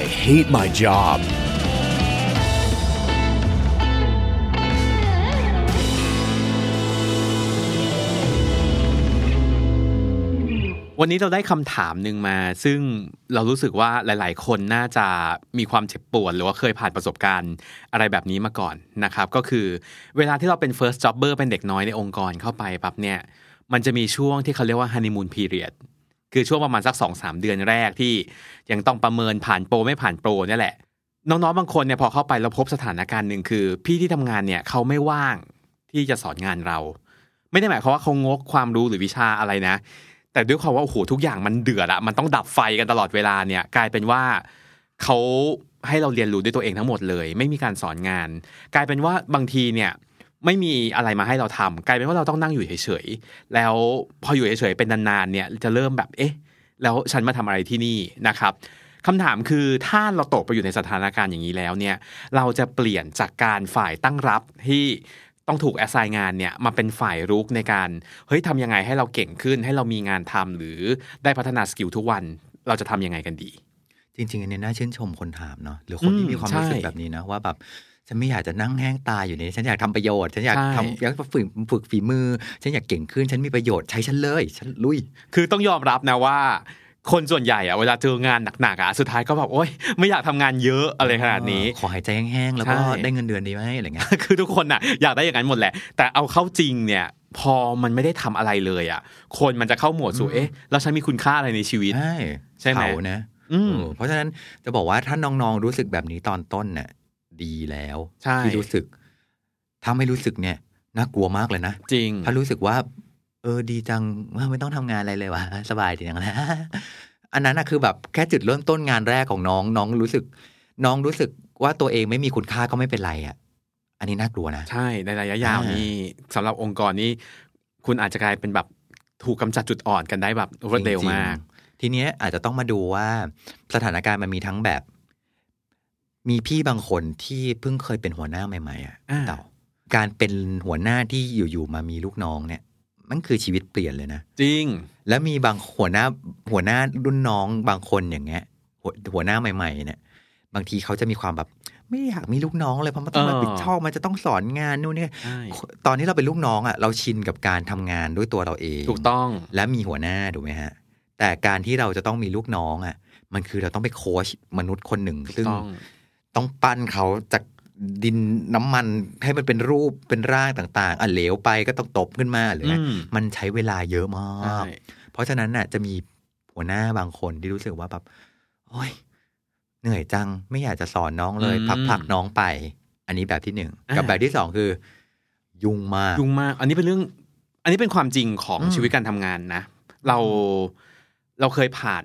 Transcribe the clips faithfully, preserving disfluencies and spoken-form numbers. I hate my job วันนี้เราได้คำถามหนึ่งมาซึ่งเรารู้สึกว่าหลายๆคนน่าจะมีความเจ็บปวดหรือว่าเคยผ่านประสบการณ์อะไรแบบนี้มาก่อนนะครับก็คือเวลาที่เราเป็น first jobber เป็นเด็กน้อยในองค์กรเข้าไปปั๊บเนี่ยมันจะมีช่วงที่เขาเรียกว่า honeymoon period คือช่วงประมาณสัก สองถึงสาม เดือนแรกที่ยังต้องประเมินผ่านโปรไม่ผ่านโปรนี่แหละน้องๆบางคนเนี่ยพอเข้าไปแล้วพบสถานการณ์หนึ่งคือพี่ที่ทำงานเนี่ยเขาไม่ว่างที่จะสอนงานเราไม่ได้หมายความว่าเขางกความรู้หรือวิชาอะไรนะแต่ด้วยความว่าโอ้โหทุกอย่างมันเดือดอะมันต้องดับไฟกันตลอดเวลาเนี่ยกลายเป็นว่าเขาให้เราเรียนรู้ด้วยตัวเองทั้งหมดเลยไม่มีการสอนงานกลายเป็นว่าบางทีเนี่ยไม่มีอะไรมาให้เราทำกลายเป็นว่าเราต้องนั่งอยู่เฉยๆแล้วพออยู่เฉยๆเป็นนานๆเนี่ยจะเริ่มแบบเอ๊ะแล้วฉันมาทำอะไรที่นี่นะครับคำถามคือถ้าเราตกไปอยู่ในสถานการณ์อย่างนี้แล้วเนี่ยเราจะเปลี่ยนจากการฝ่ายตั้งรับที่ต้องถูกแอสไซน์งานเนี่ยมาเป็นฝ่ายรุกในการเฮ้ยทำยังไงให้เราเก่งขึ้นให้เรามีงานทำหรือได้พัฒนาสกิลทุกวันเราจะทำยังไงกันดีจริงๆอันนี้น่าชื่นชมคนถามเนาะหรือคนที่มีความรู้สึกแบบนี้นะว่าแบบฉันไม่อยากจะนั่งแห้งตายอยู่นี่ฉันอยากทำประโยชน์ฉันอยากทำอยากฝึกฝึกฝีมือฉันอยากเก่งขึ้นฉันมีประโยชน์ใช้ฉันเลยฉันลุยคือต้องยอมรับนะว่าคนส่วนใหญ่อะเวลาเจองานหนักๆอะสุดท้ายก็แบบโอ๊ยไม่อยากทำงานเยอะอะไรขนาดนี้ขอหายใจแห้งๆแล้วก็ได้เงินเดือนดีไหมอะไรเงี้ย คือทุกคนอะอยากได้อย่างนั้นหมดแหละแต่เอาเข้าจริงเนี่ยพอมันไม่ได้ทำอะไรเลยอะคนมันจะเข้าโหมดสู่เอ๊ะแล้วฉันมีคุณค่าอะไรในชีวิตใช่ไหมนะเพราะฉะนั้นจะบอกว่าถ้าน้องๆรู้สึกแบบนี้ตอนต้นเนี่ยดีแล้วที่รู้สึกถ้าไม่รู้สึกเนี่ยน่ากลัวมากเลยนะจริงถ้ารู้สึกว่าเออดีจังไม่ต้องทำงานอะไรเลยวะสบายดีอย่างนั้นอันนั้นนะคือแบบแค่จุดเริ่มต้นงานแรกของน้องน้องรู้สึกน้องรู้สึกว่าตัวเองไม่มีคุณค่าก็ไม่เป็นไรอ่ะอันนี้น่ากลัวนะใช่ในระยะยาวนี่สำหรับองค์กรนี่คุณอาจจะกลายเป็นแบบถูกกำจัดจุดอ่อนกันได้แบบรวดเร็วมากทีนี้อาจจะต้องมาดูว่าสถานการณ์มันมีทั้งแบบมีพี่บางคนที่เพิ่งเคยเป็นหัวหน้าใหม่ๆอ่ะเต่าการเป็นหัวหน้าที่อยู่ๆมามีลูกน้องเนี่ยมันคือชีวิตเปลี่ยนเลยนะจริงแล้วมีบางหัวหน้าหัวหน้ารุ่นน้องบางคนอย่างเงี้ยหัวหัวหน้าใหม่ๆเนี่ยบางทีเขาจะมีความแบบไม่อยากมีลูกน้องเลยเพราะมันต้องรับผิดชอบมันจะต้องสอนงานนู่นนี่ตอนที่เราเป็นลูกน้องอ่ะเราชินกับการทำงานด้วยตัวเราเองถูกต้องและมีหัวหน้าถูกไหมฮะแต่การที่เราจะต้องมีลูกน้องอ่ะมันคือเราต้องไปโค้ชมนุษย์คนหนึ่งซึ่งต้องปั้นเขาจากดินน้ำมันให้มันเป็นรูปเป็นร่างต่างๆอ่ะเหลวไปก็ต้องตบขึ้นมาหรืออะไรมันใช้เวลาเยอะมากเพราะฉะนั้นน่ะจะมีหัวหน้าบางคนที่รู้สึกว่าแบบโอ๊ยเหนื่อยจังไม่อยากจะสอนน้องเลยพักๆน้องไปอันนี้แบบที่หนึ่งกับแบบที่สองคือยุ่งมากยุ่งมากอันนี้เป็นเรื่องอันนี้เป็นความจริงของชีวิตการทำงานนะเราเราเคยผ่าน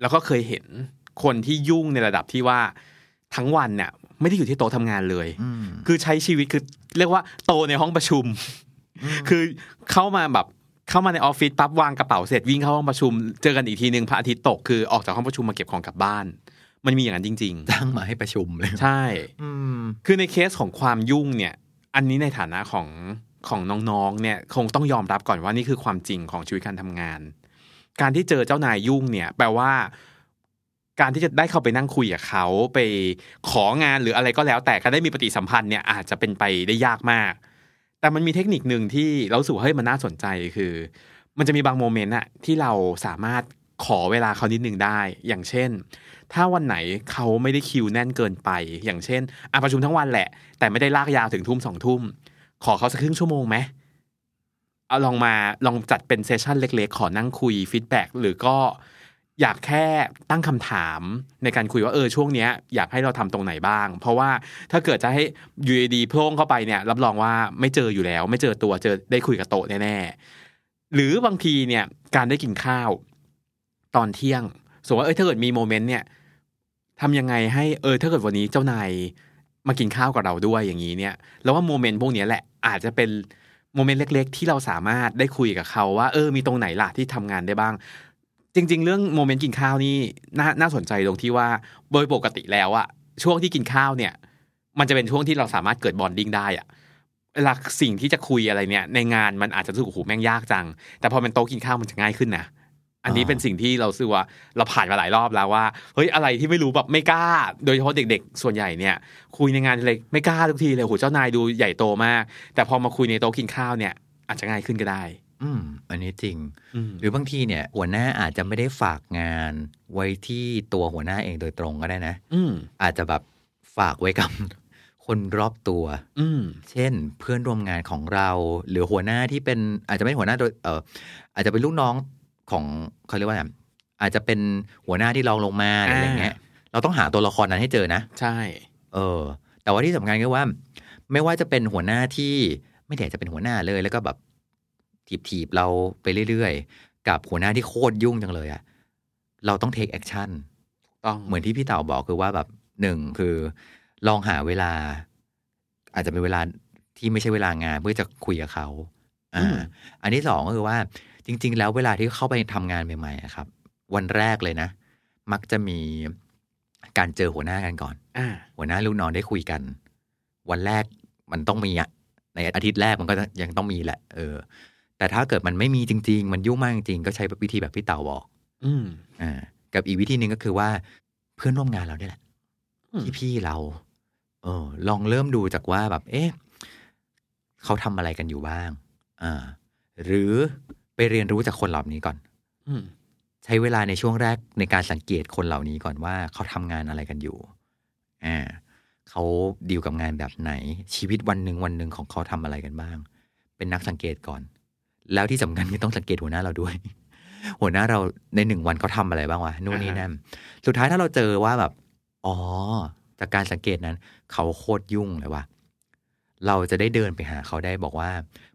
แล้วก็เคยเห็นคนที่ยุ่งในระดับที่ว่าทั้งวันเนี่ยไม่ได้อยู่ที่โต๊ะทำงานเลยคือใช้ชีวิตคือเรียกว่าโตในห้องประชุมคือเข้ามาแบบเข้ามาในออฟฟิศปั๊บวางกระเป๋าเสร็จวิ่งเข้าห้องประชุมเจอกันอีกทีนึงพระอาทิตย์ตกคือออกจากห้องประชุมมาเก็บของกลับบ้านมันมีอย่างนั้นจริงๆตั้งมาให้ประชุมเลยใช่คือในเคสของความยุ่งเนี่ยอันนี้ในฐานะของของน้องๆเนี่ยคงต้องยอมรับก่อนว่านี่คือความจริงของชีวิตการทำงานการที่เจอเจ้านายยุ่งเนี่ยแปลว่าการที่จะได้เข้าไปนั่งคุยกับเขาไปของานหรืออะไรก็แล้วแต่การได้มีปฏิสัมพันธ์เนี่ยอาจจะเป็นไปได้ยากมากแต่มันมีเทคนิคนึงที่เราสู่เฮ้ยมันน่าสนใจคือมันจะมีบางโมเมนต์อะที่เราสามารถขอเวลาเขานิดนึงได้อย่างเช่นถ้าวันไหนเขาไม่ได้คิวแน่นเกินไปอย่างเช่นอ่ะประชุมทั้งวันแหละแต่ไม่ได้ลากยาวถึงทุ่มสองทุ่มขอเขาสักครึ่งชั่วโมงไหมเอาลองมาลองจัดเป็นเซสชั่นเล็กๆขอนั่งคุยฟีดแบ็กหรือก็อยากแค่ตั้งคำถามในการคุยว่าเออช่วงเนี้ยอยากให้เราทำตรงไหนบ้างเพราะว่าถ้าเกิดจะให้อยู่ดีๆโพล่งเข้าไปเนี่ยรับรองว่าไม่เจออยู่แล้วไม่เจอตัวเจอได้คุยกับโต๊ะแน่ๆหรือบางทีเนี่ยการได้กินข้าวตอนเที่ยง สมมติว่าเออถ้าเกิดมีโมเมนต์เนี่ยทำยังไงให้เออถ้าเกิดวันนี้เจ้านายมากินข้าวกับเราด้วยอย่างนี้เนี่ยแล้วว่าโมเมนต์พวกนี้แหละอาจจะเป็นโมเมนต์เล็กๆที่เราสามารถได้คุยกับเขาว่าเออมีตรงไหนล่ะที่ทำงานได้บ้างจริงๆเรื่องโมเมนต์กินข้าวนี่น่าน่าสนใจตรงที่ว่าโดยปกติแล้วอะช่วงที่กินข้าวเนี่ยมันจะเป็นช่วงที่เราสามารถเกิดบอนดิ้งได้อะหลักสิ่งที่จะคุยอะไรเนี่ยในงานมันอาจจะรู้สึกโหแม่งยากจังแต่พอเป็นโต๊ะกินข้าวมันจะง่ายขึ้นนะอันนี้เป็นสิ่งที่เราสึกว่าเราผ่านมาหลายรอบแล้วว่าเฮ้ยอะไรที่ไม่รู้แบบไม่กล้าโดยเฉพาะเด็กๆส่วนใหญ่เนี่ยคุยในงานอะไรไม่กล้าทุกทีเลยโหเจ้านายดูใหญ่โตมากแต่พอมาคุยในโต๊ะกินข้าวเนี่ยอาจจะง่ายขึ้นก็ได้อืมอันนี้จริงหรือบางทีเนี่ยหัวหน้าอาจจะไม่ได้ฝากงานไว้ที่ตัวหัวหน้าเองโดยตรงก็ได้นะอืมอาจจะแบบฝากไว้กับคนรอบตัวอืมเช่นเพื่อนร่วมงานของเราหรือหัวหน้าที่เป็นอาจจะไม่หัวหน้าโดยเอ่ออาจจะเป็นลูกน้องของเขาเรียกว่าอะไรอาจจะเป็นหัวหน้าที่รองลงมาอะไรอย่างเงี้ยเราต้องหาตัวละครนั้นให้เจอนะใช่เออแต่ว่าที่สำคัญก็ว่าไม่ว่าจะเป็นหัวหน้าที่ไม่ได้จะเป็นหัวหน้าเลยแล้วก็แบบถีบๆเราไปเรื่อยๆกับหัวหน้าที่โคตรยุ่งจังเลยอะเราต้องเทคแอคชั่นต้องเหมือนที่พี่เต่าบอกคือว่าแบบหนึ่งคือลองหาเวลาอาจจะเป็นเวลาที่ไม่ใช่เวลางานเพื่อจะคุยกับเขาอ่าอันที่สองก็คือว่าจริงๆแล้วเวลาที่เข้าไปทำงานใหม่ๆอะครับวันแรกเลยนะมักจะมีการเจอหัวหน้ากันก่อนอ่าหัวหน้าลูกน้องได้คุยกันวันแรกมันต้องมีอะในอาทิตย์แรกมันก็ยังต้องมีแหละเออแต่ถ้าเกิดมันไม่มีจริงๆมันยุ่งมากจริงๆก็ใช้วิธีแบบพี่เต่าบอกอืมอ่ากับอีกวิธีนึงก็คือว่าเพื่อนร่วมงานเราเนี่ยแหละที่พี่เราเออลองเริ่มดูจากว่าแบบเอ๊ะเขาทำอะไรกันอยู่บ้างอ่าหรือไปเรียนรู้จากคนเหล่านี้ก่อนใช้เวลาในช่วงแรกในการสังเกตคนเหล่านี้ก่อนว่าเขาทำงานอะไรกันอยู่อ่าเขาดีลกับงานแบบไหนชีวิตวันนึงวันนึงของเขาทำอะไรกันบ้างเป็นนักสังเกตก่อนแล้วที่สำคัญก็ต้องสังเกตหัวหน้าเราด้วยหัวหน้าเราในหนึ่งวันเขาทำอะไรบ้างวะนู่นนี่นั่นสุดท้ายถ้าเราเจอว่าแบบอ๋อจากการสังเกตนั้นเขาโคตรยุ่งเลยว่ะเราจะได้เดินไปหาเขาได้บอกว่า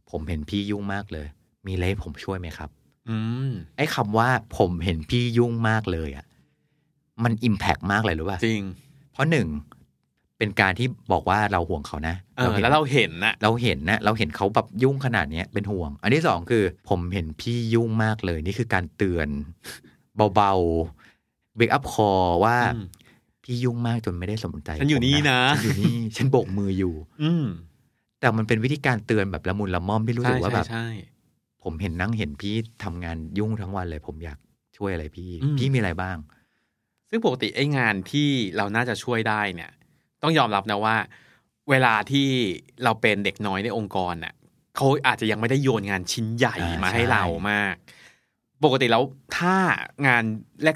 ผมเห็นพี่ยุ่งมากเลยมีอะไรผมช่วยไหมครับอืมไอ้คำว่าผมเห็นพี่ยุ่งมากเลยอ่ะมันอิมแพคมากเลยหรือเปล่าจริงเพราะหนึ่งเป็นการที่บอกว่าเราห่วงเขานะเออแล้วเราเห็นนะเราเห็นนะเราเห็นเขาแบบยุ่งขนาดนี้เป็นห่วงอันที่สองคือผมเห็นพี่ยุ่งมากเลยนี่คือการเตือนเบาๆเบรกอัพคอว่าพี่ยุ่งมากจนไม่ได้สนใจฉันอยู่นี่นะฉันอยู่นี่ฉันโบกมืออยู่อืมแต่มันเป็นวิธีการเตือนแบบละมุนละม่อมที่รู้สึกว่าแบบผมเห็นนั่งเห็นพี่ทำงานยุ่งทั้งวันเลยผมอยากช่วยอะไรพี่พี่มีอะไรบ้างซึ่งปกติไอ้งานที่เราน่าจะช่วยได้เนี่ยต้องยอมรับนะว่าเวลาที่เราเป็นเด็กน้อยในองค์กรน่ะเขาอาจจะยังไม่ได้โยนงานชิ้นใหญ่มาให้เรามากปกติแล้วถ้างาน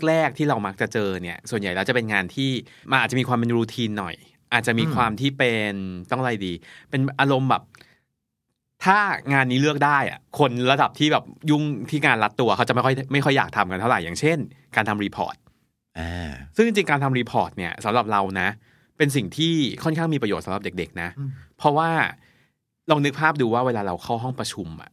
แรกๆที่เรามักจะเจอเนี่ยส่วนใหญ่แล้วจะเป็นงานที่มันอาจจะมีความเป็นรูทีนหน่อยอาจจะมีความที่เป็นต้องอะไรดีเป็นอารมณ์แบบถ้างานนี้เลือกได้อ่ะคนระดับที่แบบยุ่งที่งานรัดตัวเขาจะไม่ค่อยไม่ค่อยอยากทำกันเท่าไหร่อย่างเช่นการทำรีพอร์ตซึ่งจริงๆการทำรีพอร์ตเนี่ยสำหรับเรานะเป็นสิ่งที่ค่อนข้างมีประโยชน์สำหรับเด็กๆนะเพราะว่าลองนึกภาพดูว่าเวลาเราเข้าห้องประชุมอ่ะ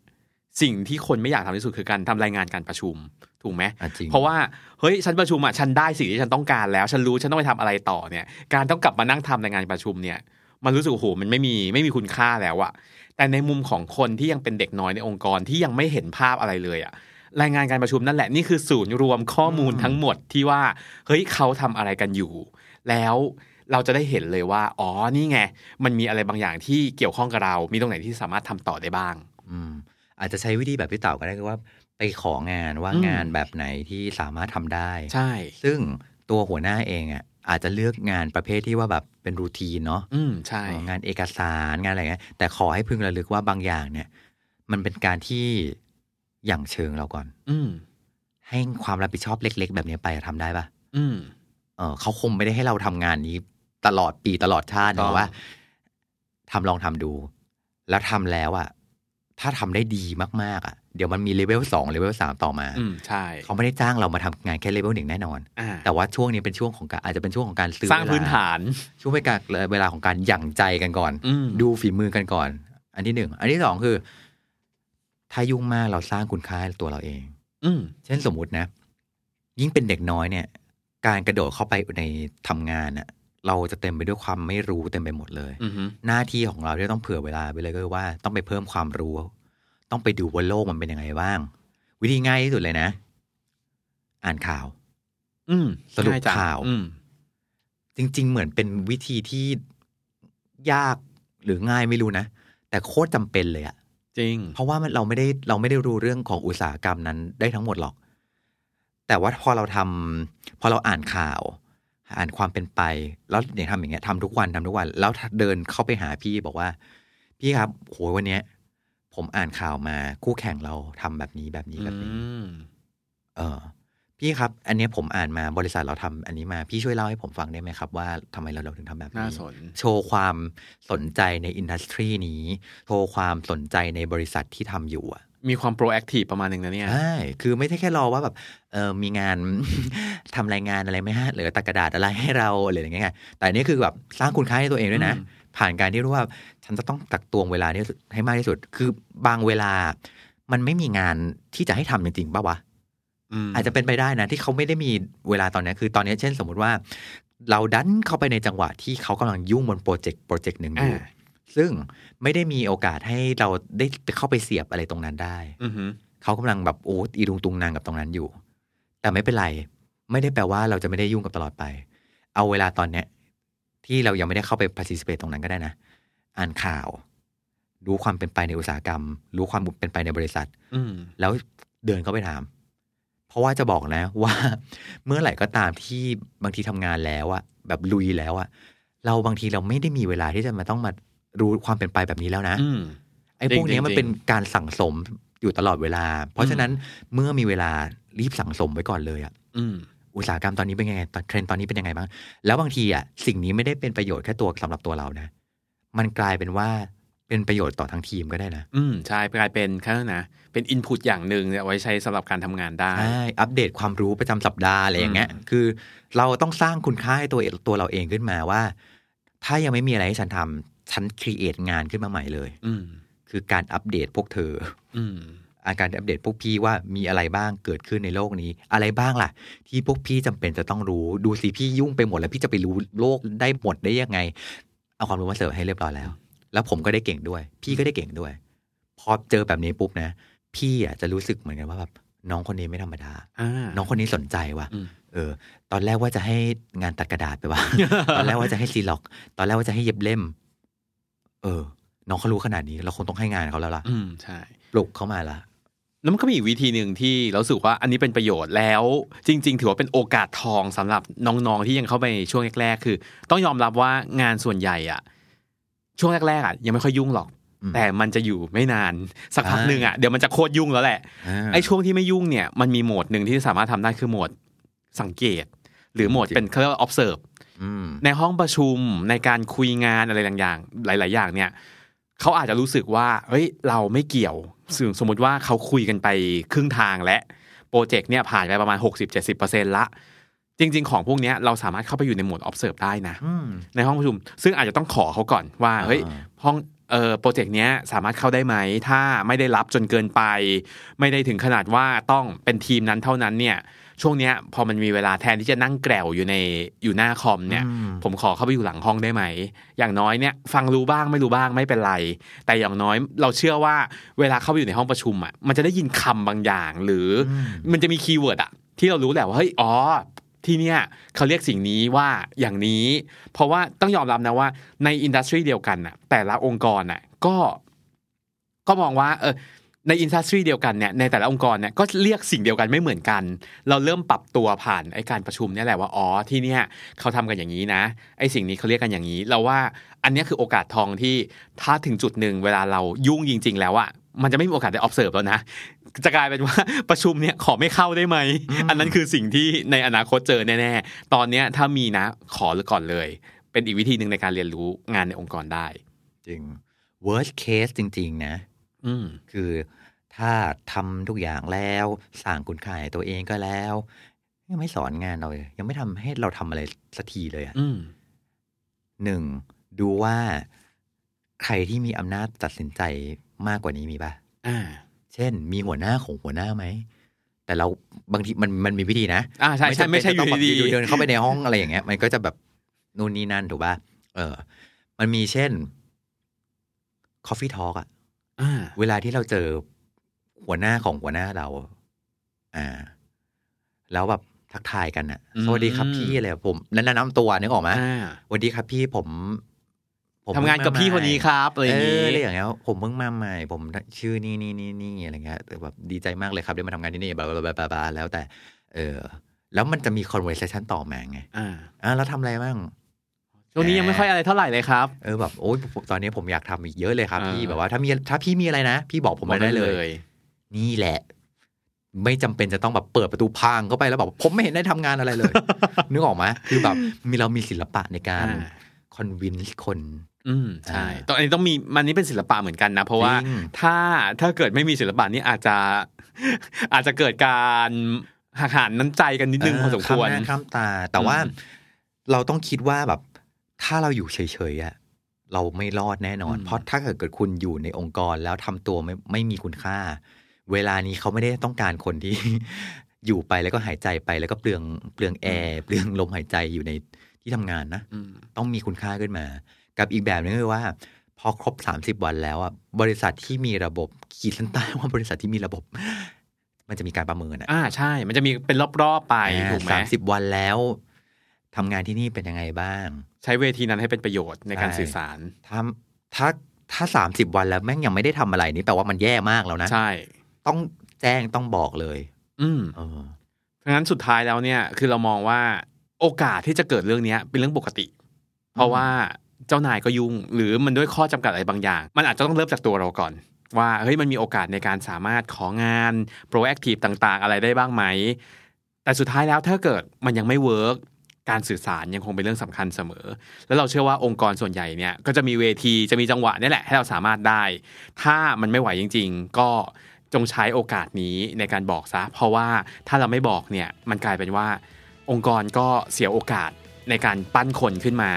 สิ่งที่คนไม่อยากทำที่สุดคือการทำรายงานการประชุมถูกไหมเพราะว่าเฮ้ยฉันประชุมอ่ะฉันได้สิ่งที่ฉันต้องการแล้วฉันรู้ฉันต้องไปทำอะไรต่อเนี่ยการต้องกลับมานั่งทำรายงานประชุมเนี่ยมันรู้สึกโหมันไม่มีไม่มีคุณค่าแล้วอ่ะแต่ในมุมของคนที่ยังเป็นเด็กน้อยในองค์กรที่ยังไม่เห็นภาพอะไรเลยอ่ะรายงานการประชุมนั่นแหละนี่คือศูนย์รวมข้อมูลทั้งหมดที่ว่าเฮ้ยเขาทำอะไรกันอยู่แล้วเราจะได้เห็นเลยว่าอ๋อนี่ไงมันมีอะไรบางอย่างที่เกี่ยวข้องกับเรามีตรงไหนที่สามารถทำต่อได้บ้างอืมอาจจะใช้วิธีแบบพี่เต่าก็ได้คือว่าไปของานว่างานแบบไหนที่สามารถทำได้ใช่ซึ่งตัวหัวหน้าเองอ่ะอาจจะเลือกงานประเภทที่ว่าแบบเป็นรูทีนเนาะอืมใช่งานเอกสารงานอะไรเงี้ยแต่ขอให้พึงระลึกว่าบางอย่างเนี่ยมันเป็นการที่อย่างเชิงเราก่อนอืมให้ความรับผิดชอบเล็กๆแบบนี้ไปทำได้ป่ะอืมเออเขาคงไม่ได้ให้เราทำงานนี้ตลอดปีตลอดชาตินะว่าทำลองทำดูแล้วทำแล้วอ่ะถ้าทำได้ดีมากๆอ่ะเดี๋ยวมันมีเลเวลสองเลเวลสามต่อมาอืมใช่เขาไม่ได้จ้างเรามาทำงานแค่เลเวลหนึ่งแน่นอนแต่ว่าช่วงนี้เป็นช่วงของการอาจจะเป็นช่วงของการสร้างพื้นฐานช่วงเวลาของการหยั่งใจกันก่อนดูฝีมือกันก่อนอันที่หนึ่งอันที่สองคือถ้ายุ่งมากเราสร้างคุณค่าให้ตัวเราเองเช่นสมมุตินะ ยิ่งเป็นเด็กน้อยเนี่ยการกระโดดเข้าไปในทำงานอะเราจะเต็มไปด้วยความไม่รู้เต็มไปหมดเลยหน้าที่ของเราที่ต้องเผื่อเวลาไปเลยก็คือว่าต้องไปเพิ่มความรู้ต้องไปดูว่าโลกมันเป็นยังไงบ้างวิธีง่ายที่สุดเลยนะอ่านข่าวสรุปข่าวจริงๆเหมือนเป็นวิธีที่ยากหรือง่ายไม่รู้นะแต่โคตรจำเป็นเลยอะจริงเพราะว่าเราไม่ได้เราไม่ได้รู้เรื่องของอุตสาหกรรมนั้นได้ทั้งหมดหรอกแต่ว่าพอเราทำพอเราอ่านข่าวอ่านความเป็นไปแล้วเนี่ยทำอย่างเงี้ยทำทุกวันทำทุกวันแล้วเดินเข้าไปหาพี่บอกว่าพี่ครับโหวันเนี้ยผมอ่านข่าวมาคู่แข่งเราทำแบบนี้แบบนี้แบบนี้เออพี่ครับอันนี้ผมอ่านมาบริษัทเราทำอันนี้มาพี่ช่วยเล่าให้ผมฟังได้ไหมครับว่าทำไมเราเราถึงทำแบบนี้โชว์ความสนใจในอินดัสทรีนี้โชว์ความสนใจในบริษัทที่ทำอยู่อะมีความโปรแอคทีฟประมาณนึงนะเนี่ยใช่คือไม่ใช่แค่รอว่าแบบเออมีงาน ทำรายงานอะไรไม่ฮะหรือตักกระดาษอะไรให้เราอะไรอย่างเงี้ยแต่นี่คือแบบสร้างคุณค่าให้ตัวเองด้วยนะผ่านการที่รู้ว่าฉันจะต้องตักตวงเวลานี้ให้มากที่สุดคือบางเวลามันไม่มีงานที่จะให้ทำจริงๆป่ะวะอาจจะเป็นไปได้นะที่เขาไม่ได้มีเวลาตอนนี้คือตอนนี้เช่นสมมติว่าเราดันเข้าไปในจังหวะที่เขากำลังยุ่งบนโปรเจกต์โปรเจกต์นึงอยู่ซึ่งไม่ได้มีโอกาสให้เราได้เข้าไปเสียบอะไรตรงนั้นได้เขากำลังแบบโอ้อีดุงตุงนางกับตรงนั้นอยู่แต่ไม่เป็นไรไม่ได้แปลว่าเราจะไม่ได้ยุ่งกับตลอดไปเอาเวลาตอนเนี้ยที่เรายังไม่ได้เข้าไป participate ตรงนั้นก็ได้นะอ่านข่าวรู้ความเป็นไปในอุตสาหกรรมรู้ความเป็นไปในบริษัทแล้วเดินเข้าไปถามเพราะว่าจะบอกนะว่าเมื่อไหร่ก็ตามที่บางทีทำงานแล้วอะแบบลุยแล้วอะเราบางทีเราไม่ได้มีเวลาที่จะมาต้องมารู้ความเป็นไปแบบนี้แล้วนะไอ้พวกนี้มันเป็นการสั่งสมอยู่ตลอดเวลาเพราะฉะนั้นเมื่อมีเวลารีบสั่งสมไว้ก่อนเลยอะอุตสาหกรรมตอนนี้เป็นยังไงเทรนด์ตอนนี้เป็นยังไงบ้างแล้วบางทีอะสิ่งนี้ไม่ได้เป็นประโยชน์แค่ตัวสำหรับตัวเรานะมันกลายเป็นว่าเป็นประโยชน์ต่อทั้งทีมก็ได้นะอืมใช่กลายเป็นแค่นะเป็นอินพุตอย่างหนึ่งเอาไว้ใช้สำหรับการทำงานได้ใช่อัปเดตความรู้ประจำสัปดาห์อะไรอย่างเงี้ยคือเราต้องสร้างคุณค่าให้ตัวตัวเราเองขึ้นมาว่าถ้ายังไม่มีอะไรให้ฉันทำฉันครีเอทงานขึ้นมาใหม่เลยอืมคือการอัปเดตพวกเธออืมอาการอัปเดตพวกพี่ว่ามีอะไรบ้างเกิดขึ้นในโลกนี้อะไรบ้างล่ะที่พวกพี่จำเป็นจะต้องรู้ดูสิพี่ยุ่งไปหมดแล้วพี่จะไปรู้โลกได้หมดได้ยังไงเอาความรู้มาเสิร์ฟให้เรียบร้อยแล้วแล้วผมก็ได้เก่งด้วยพี่ก็ได้เก่งด้วยพอเจอแบบนี้ปุ๊บนะพี่อ่ะจะรู้สึกเหมือนกันว่าแบบน้องคนนี้ไม่ธรรมดาน้องคนนี้สนใจว่ะเออตอนแรกว่าจะให้งานตัดกระดาษไปว่ะ ตอนแรกว่าจะให้ซีล็อกตอนแรกว่าจะให้เย็บเล่มเออน้องเขารู้ขนาดนี้เราคงต้องให้งานเขาแล้วล่ะอืมใช่ปลุกเข้ามาละแล้วมันก็มีอีกวิธีหนึ่งที่เราสึกว่าอันนี้เป็นประโยชน์แล้วจริงๆถือว่าเป็นโอกาสทองสำหรับน้องๆที่ยังเข้าไปช่วงแรกๆคือต้องยอมรับว่างานส่วนใหญ่อ่ะช่วงแรกๆอ่ะยังไม่ค่อยยุ่งหรอกแต่มันจะอยู่ไม่นานสักพักนึงอ่ะเดี๋ยวมันจะโคตรยุ่งแล้วแหละไอ้ช่วงที่ไม่ยุ่งเนี่ยมันมีโหมดนึงที่สามารถทำได้คือโหมดสังเกตหรือโหมดเป็นเขาเรียกว่า observe ในห้องประชุมในการคุยงานอะไรต่างๆหลายๆอย่างเนี่ยเขาอาจจะรู้สึกว่าเฮ้ยเราไม่เกี่ยวสมมติว่าเขาคุยกันไปครึ่งทางและโปรเจกต์เนี่ยผ่านไปประมาณ หกสิบเจ็ดสิบเปอร์เซ็นต์ ละจริงๆของพวกนี้เราสามารถเข้าไปอยู่ในโหมด observe ได้นะในห้องประชุมซึ่งอาจจะต้องขอเขาก่อนว่าเฮ้ยห้องเอ่อโปรเจกต์เนี้ยสามารถเข้าได้ไหมถ้าไม่ได้รับจนเกินไปไม่ได้ถึงขนาดว่าต้องเป็นทีมนั้นเท่านั้นเนี่ยช่วงเนี้ยพอมันมีเวลาแทนที่จะนั่งแกร่วอยู่ในอยู่หน้าคอมเนี่ยผมขอเข้าไปอยู่หลังห้องได้ไหมอย่างน้อยเนี่ยฟังรู้บ้างไม่รู้บ้างไม่เป็นไรแต่อย่างน้อยเราเชื่อว่าเวลาเข้าไปอยู่ในห้องประชุมอ่ะมันจะได้ยินคำบางอย่างหรือมันจะมีคีย์เวิร์ดอ่ะที่เรารู้แหละว่าเฮ้ยอ๋อที่เนี่ยเขาเรียกสิ่งนี้ว่าอย่างนี้เพราะว่าต้องยอมรับนะว่าในอินดัสทรีเดียวกันน่ะแต่ละองค์กรน่ะก็ก็มองว่าเออในอินดัสทรีเดียวกันเนี่ยในแต่ละองค์กรเนี่ยก็เรียกสิ่งเดียวกันไม่เหมือนกันเราเริ่มปรับตัวผ่านไอ้การประชุมเนี่ยแหละว่าอ๋อที่เนี่ยเขาทำกันอย่างนี้นะไอ้สิ่งนี้เขาเรียกกันอย่างนี้เราว่าอันนี้คือโอกาสทองที่ถ้าถึงจุดนึงเวลาเรายุ่งจริงๆแล้วอะมันจะไม่มีโอกาสได้ observe แล้วนะจะกลายเป็นว่าประชุมเนี่ยขอไม่เข้าได้ไหมอันนั้นคือสิ่งที่ในอนาคตเจอแน่ๆตอนนี้ถ้ามีนะขอก่อนเลยเป็นอีกวิธีนึงในการเรียนรู้งานในองค์กรได้จริง worst case จริงๆนะคือถ้าทำทุกอย่างแล้วสร้างคุณค่าตัวเองก็แล้วยังไม่สอนงานเรายังไม่ทำให้เราทำอะไรสักทีเลยอ่ะหนึ่งดูว่าใครที่มีอำนาจตัดสินใจมากกว่านี้มีป่ะอ่าเช่นมีหัวหน้าของหัวหน้าไหม แต่เราบางทีมันมันมีวิธีนะอ่าใช่ใช่ไม่ใช่อยู่ดีๆเดินเข้าไปในห้องอะไรอย่างเงี้ยมันก็จะแบบนู่นนี่นั่นถูกป่ะเออมันมีเช่น coffee talk อ่ะเวลาที่เราเจอหัวหน้าของหัวหน้าเราอ่าแล้วแบบทักทายกันน่ะสวัสดีครับพี่อะไรผมนั่นแนะนำตัวนึกออกไหมสวัสดีครับพี่ผมผมทำงานกับพี่คนนี้ครับอะไรอย่างเงี้ยอะไรอย่างเงี้ยผมเพิ่งมาใหม่ผมชื่อนี่นี่นี่นี่อะไรเงี้ยแบบดีใจมากเลยครับได้มาทำงานที่นี่บลาบลาแล้วแต่เออแล้วมันจะมี conversation ต่อมาไงอ่าอ่าแล้วทำอะไรบ้างช่วงนี้ยังไม่ค่อยอะไรเท่าไหร่เลยครับเออแบบโอ๊ยตอนนี้ผมอยากทำอีกเยอะเลยครับพี่แบบว่าถ้ามีถ้าพี่มีอะไรนะพี่บอกผมมาได้เลยนี่แหละไม่จำเป็นจะต้องแบบเปิดประตูพางเข้าไปแล้วแบบผมไม่เห็นได้ทำงานอะไรเลย นึกออกไหมคือแบบมีเรามีศิลปะในการคอนวินส์คนอืมใช่ตอนนี้ต้องมีมันนี่เป็นศิลปะเหมือนกันนะเพราะว่าถ้าถ้าเกิดไม่มีศิลปะนี่อาจจะอาจจะเกิดการหักหานน้ำใจกันนิดนึงพอสมควรข้ามหน้าข้ามตาแต่ว่าเราต้องคิดว่าแบบถ้าเราอยู่เฉยๆอะเราไม่รอดแน่นอนเพราะถ้าเกิดคุณอยู่ในองค์กรแล้วทำตัวไม่ไม่มีคุณค่าเวลานี้เขาไม่ได้ต้องการคนที่อยู่ไปแล้วก็หายใจไปแล้วก็เปลืองเปลืองแอร์เปลืองลมหายใจอยู่ในที่ทำงานนะต้องมีคุณค่าขึ้นมากับอีกแบบนึงคือว่าพอครบสามสิบวันแล้วอ่ะบริษัทที่มีระบบขีดเส้นใต้ว่าบริษัทที่มีระบบมันจะมีการประเมินอ่ะอ่าใช่มันจะมีเป็นรอบๆไปถูกไหมสามสิบวันแล้วทำงานที่นี่เป็นยังไงบ้างใช้เวทีนั้นให้เป็นประโยชน์ในการสื่อสารถ้าถ้าถ้าสามสิบวันแล้วแม่งยังไม่ได้ทำอะไรนี่แปลว่ามันแย่มากแล้วนะใช่ต้องแจ้งต้องบอกเลยอืมเออเพราะงั้นสุดท้ายแล้วเนี่ยคือเรามองว่าโอกาสที่จะเกิดเรื่องนี้เป็นเรื่องปกติเพราะว่าเจ้านายก็ยุ่งหรือมันด้วยข้อจำกัดอะไรบางอย่างมันอาจจะต้องเริ่มจากตัวเราก่อนว่าเฮ้ยมันมีโอกาสในการสามารถของานโปรแอคทีฟต่างๆอะไรได้บ้างไหมแต่สุดท้ายแล้วถ้าเกิดมันยังไม่เวิร์กการสื่อสารยังคงเป็นเรื่องสำคัญเสมอแล้วเราเชื่อว่าองค์กรส่วนใหญ่เนี่ยก็จะมีเวทีจะมีจังหวะนี่แหละให้เราสามารถได้ถ้ามันไม่ไหวจริงๆก็จงใช้โอกาสนี้ในการบอกซะเพราะว่าถ้าเราไม่บอกเนี่ยมันกลายเป็นว่าองค์กรก็เสียโอกาสในการปั้นคนขึ้นมา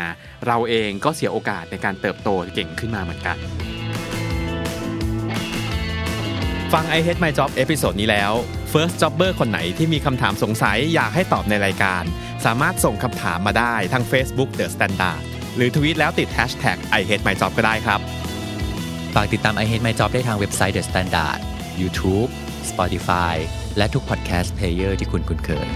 เราเองก็เสียโอกาสในการเติบโตเก่งขึ้นมาเหมือนกันฟัง I Hate My Job เอพิโซดนี้แล้ว First Jobber คนไหนที่มีคำถามสงสัยอยากให้ตอบในรายการสามารถส่งคำถามมาได้ทาง Facebook The Standard หรือทวีตแล้วติด hashtag I Hate My Job ก็ได้ครับฝากติดตาม I Hate My Job ได้ทางเว็บไซต์ The Standard YouTube Spotify และทุก Podcast Player ที่คุณคุ้นเคย